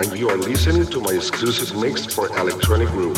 And you are listening to my exclusive mix for Electronic Room.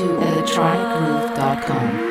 to electronicgroove.com.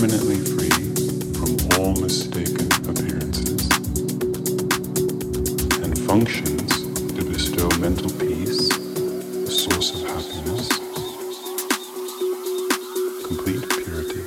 permanently free from all mistaken appearances, and functions to bestow mental peace, a source of happiness, complete purity.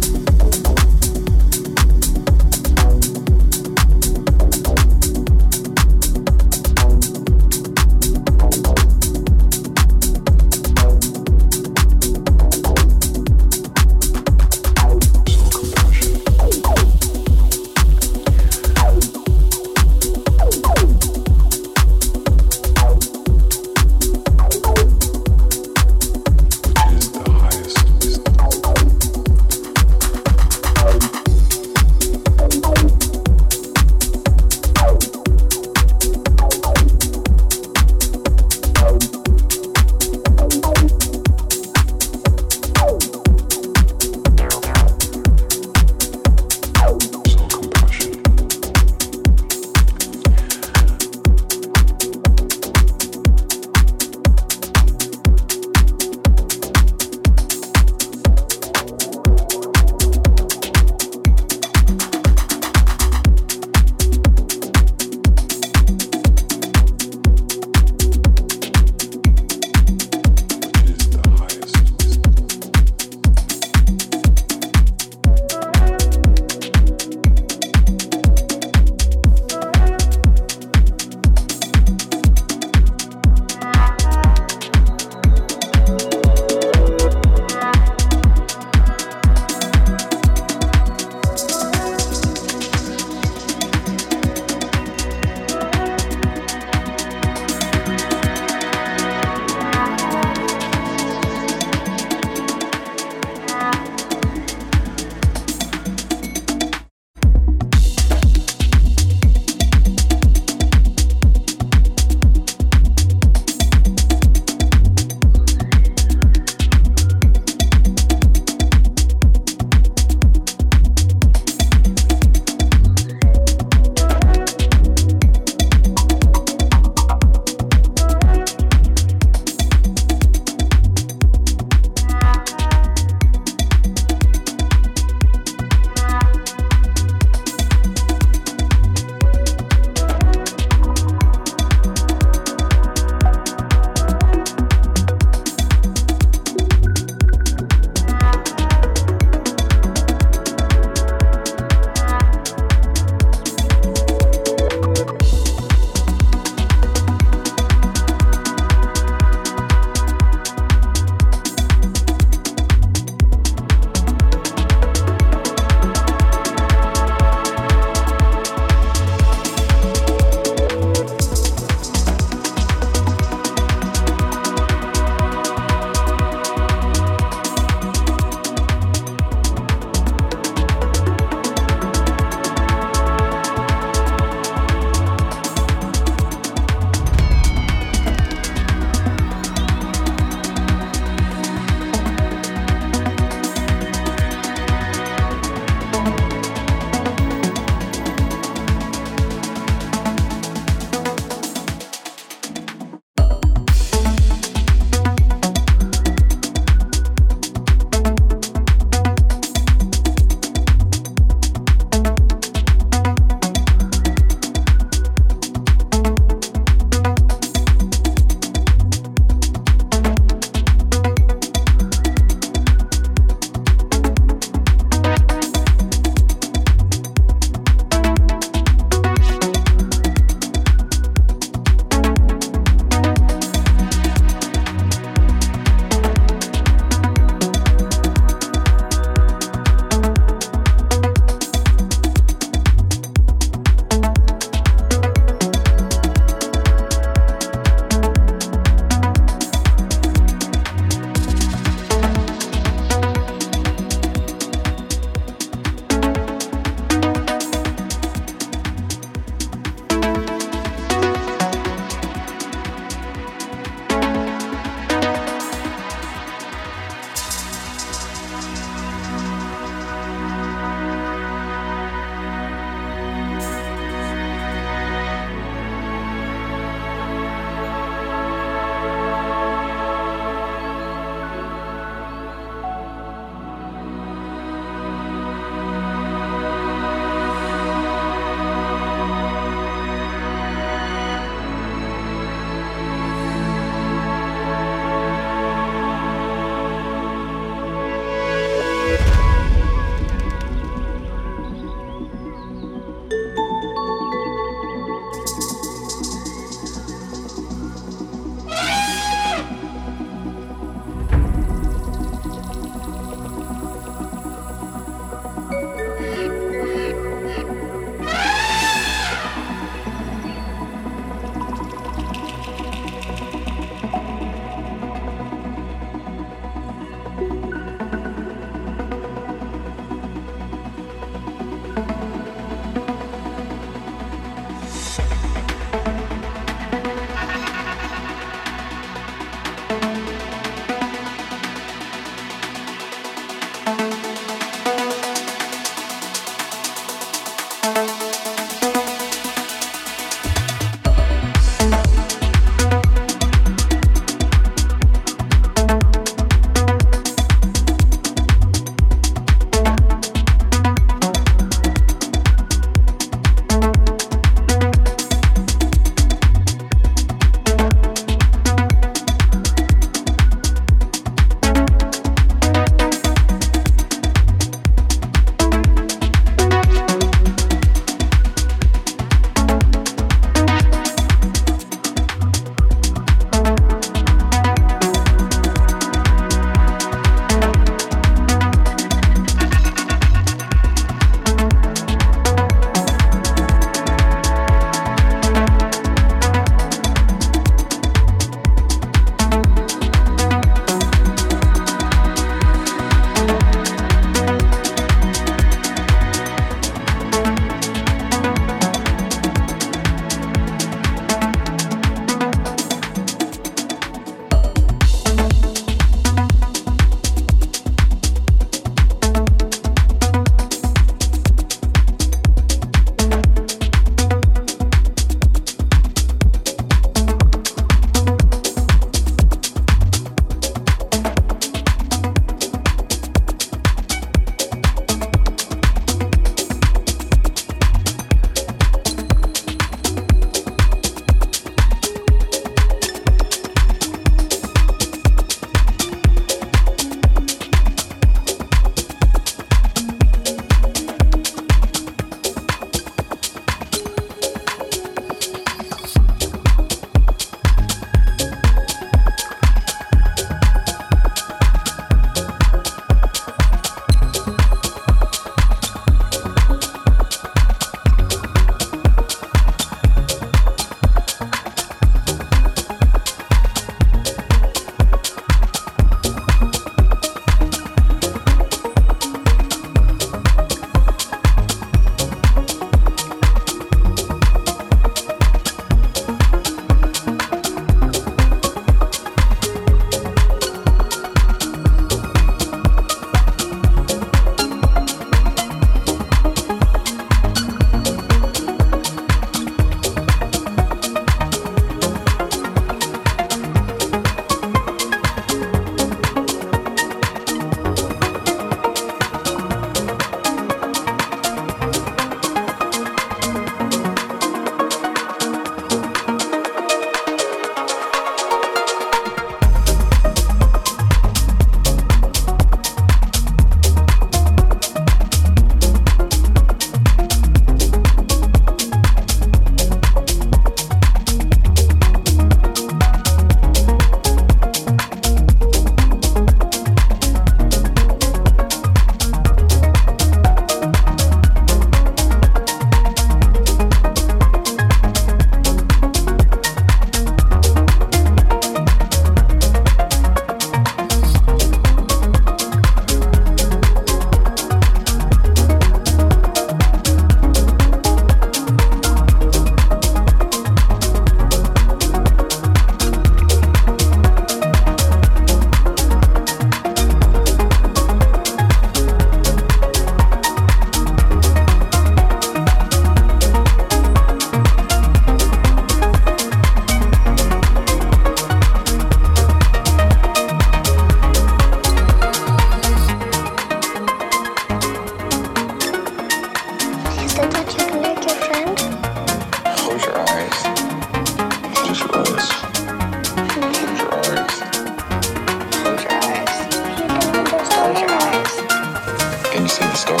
seen the stars?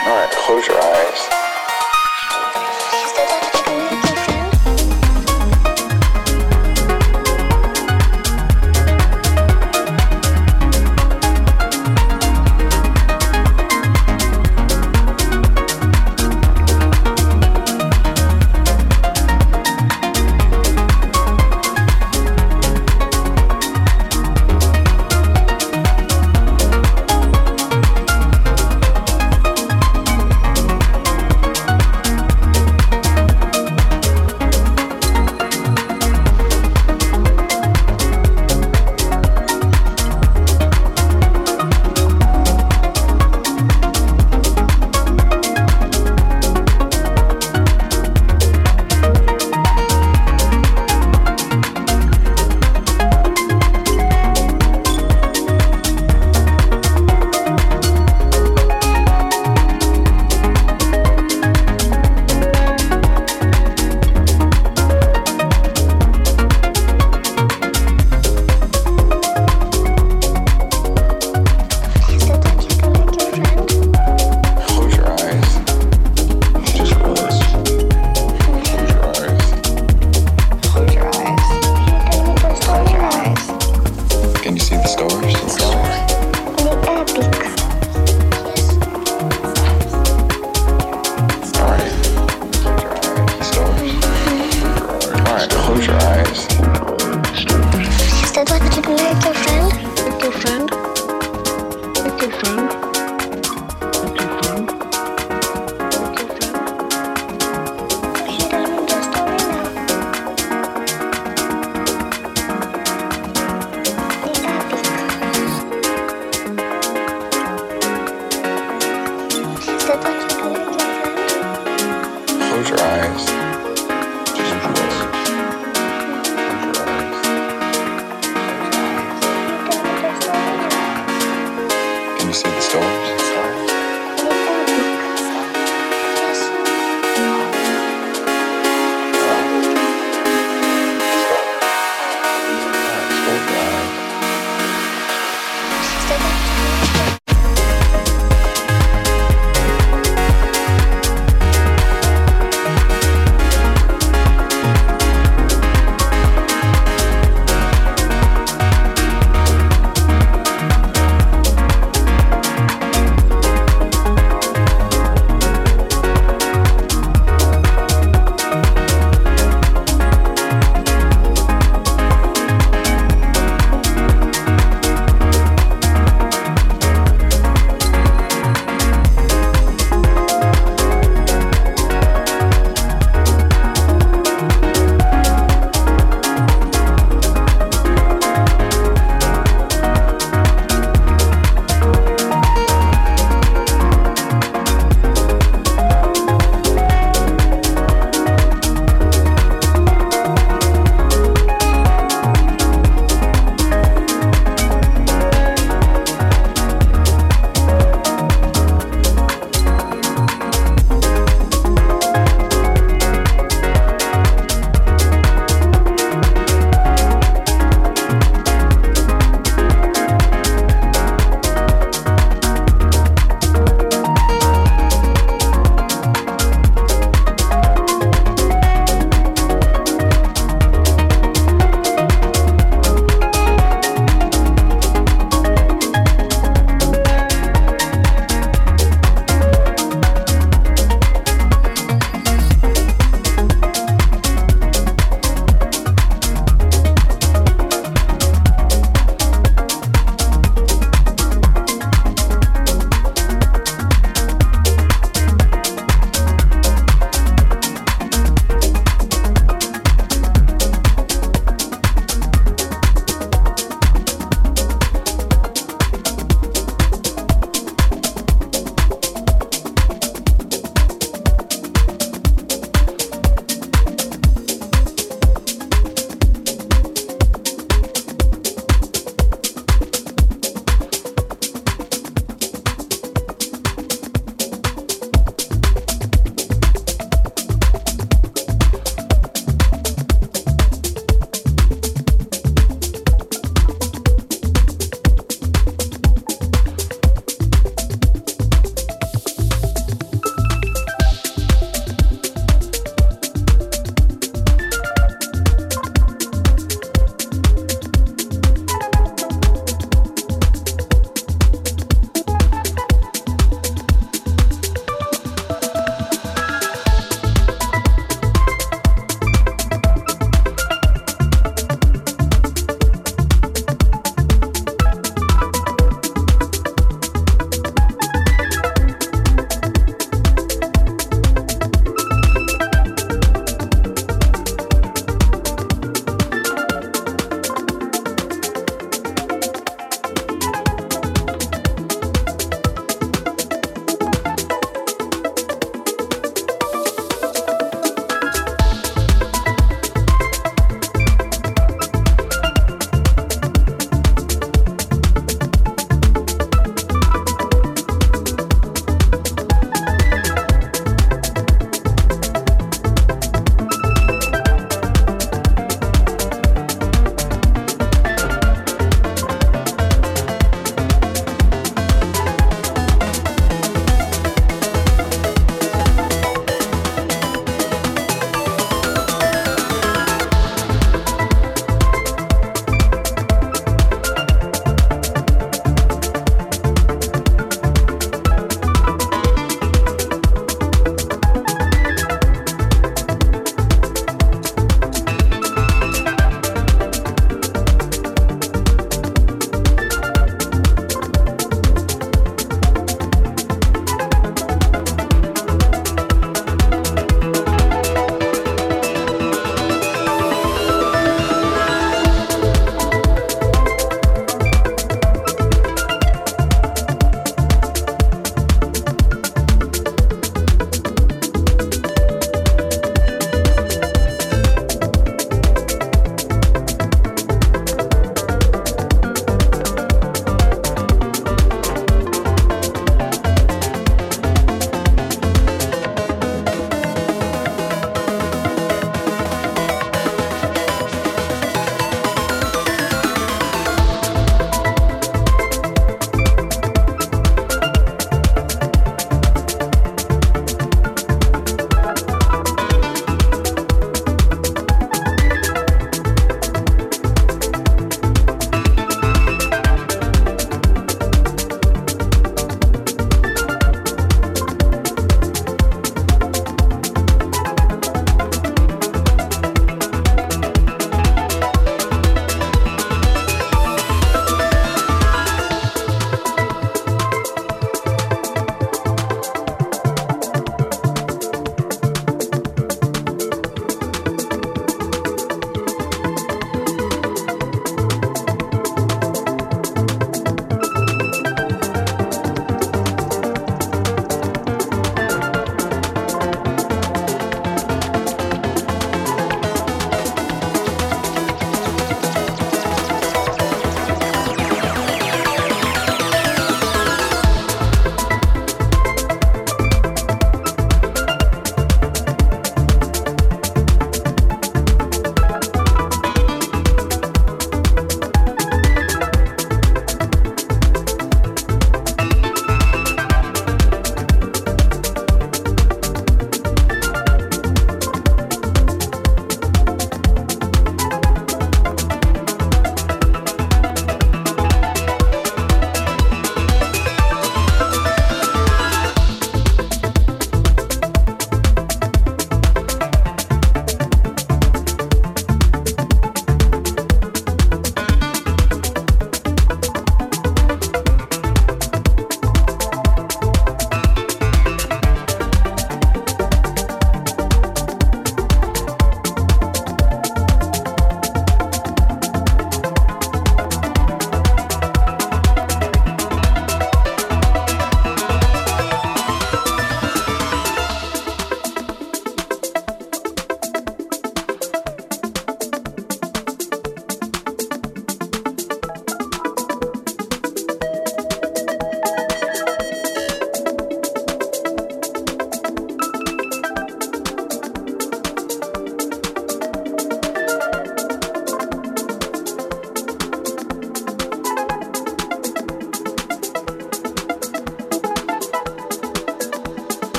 All right, close your eyes.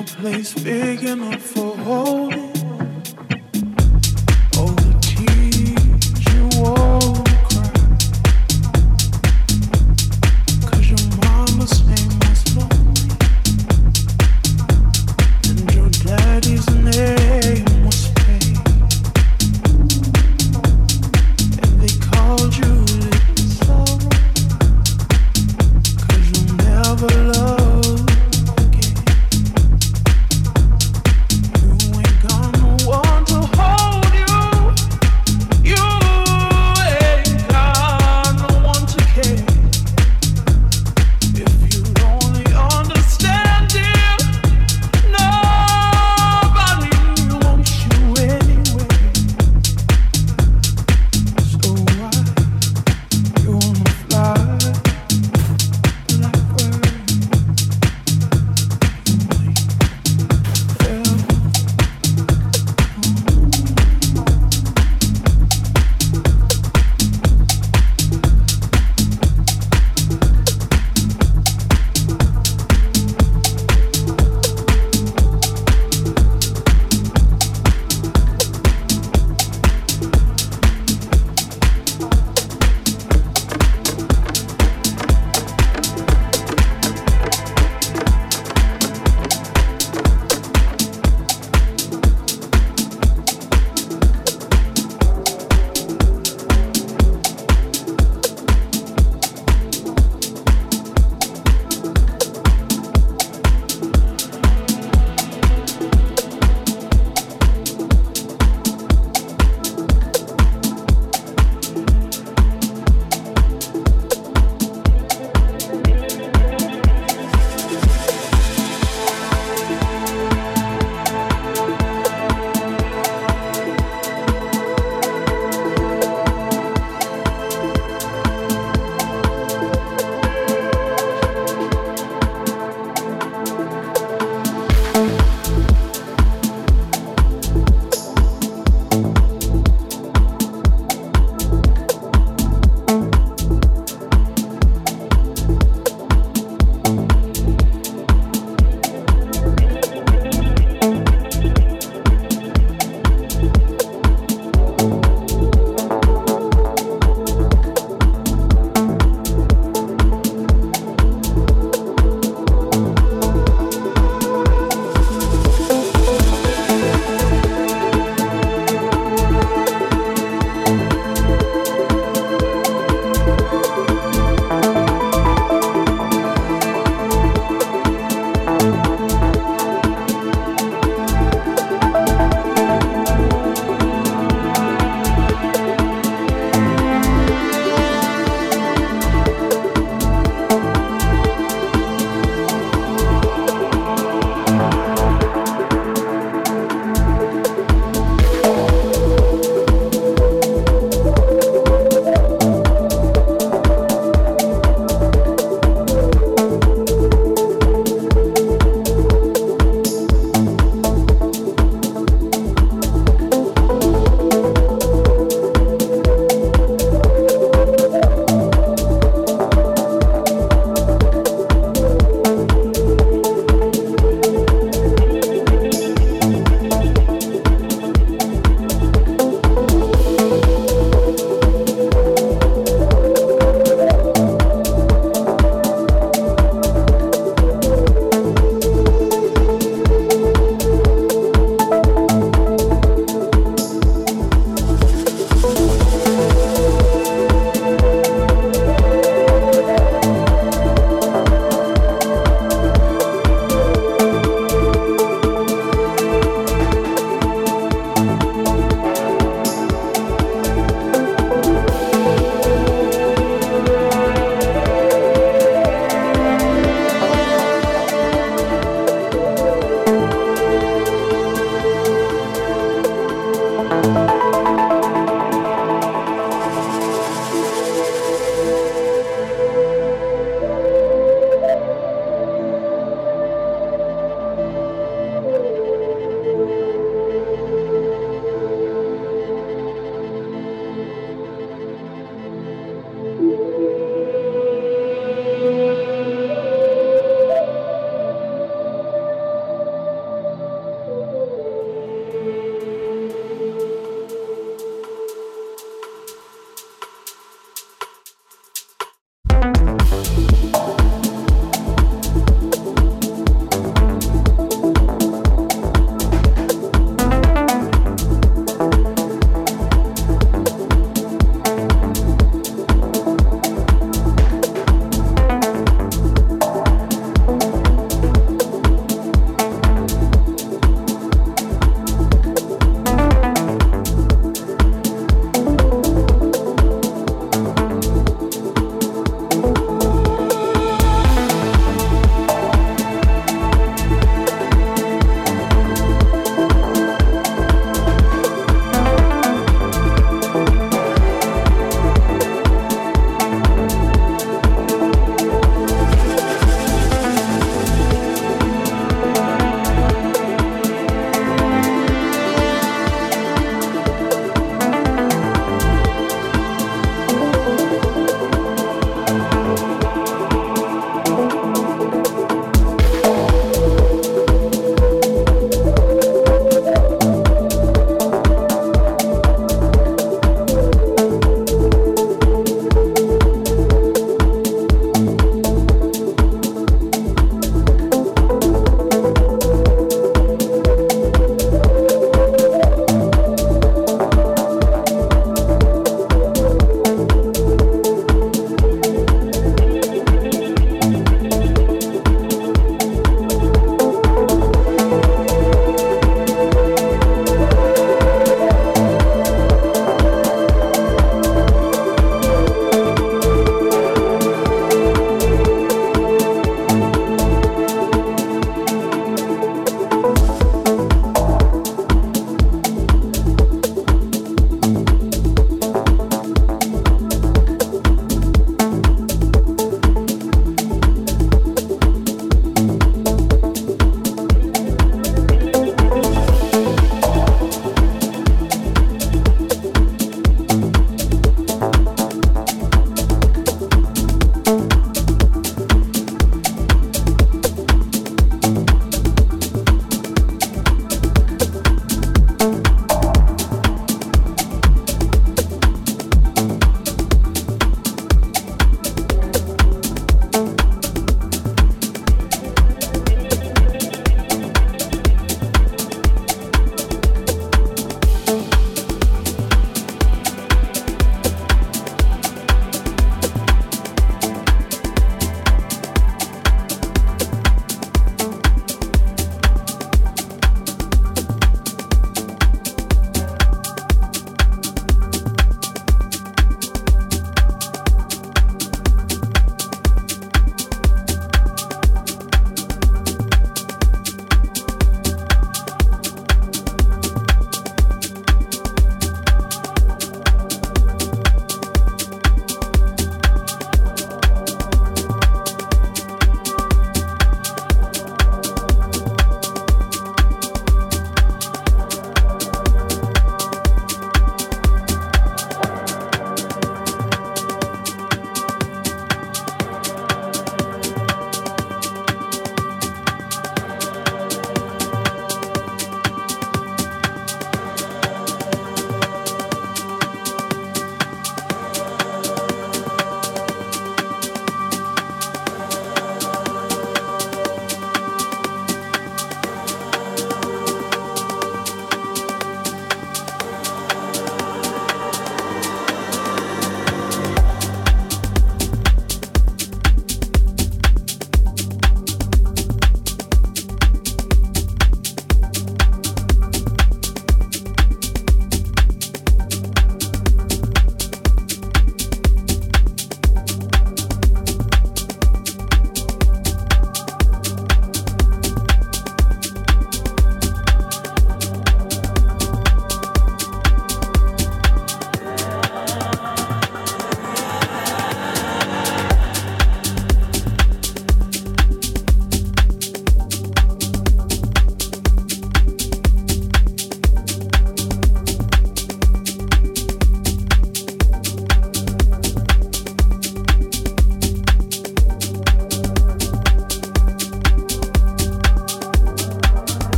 no place big enough for holding.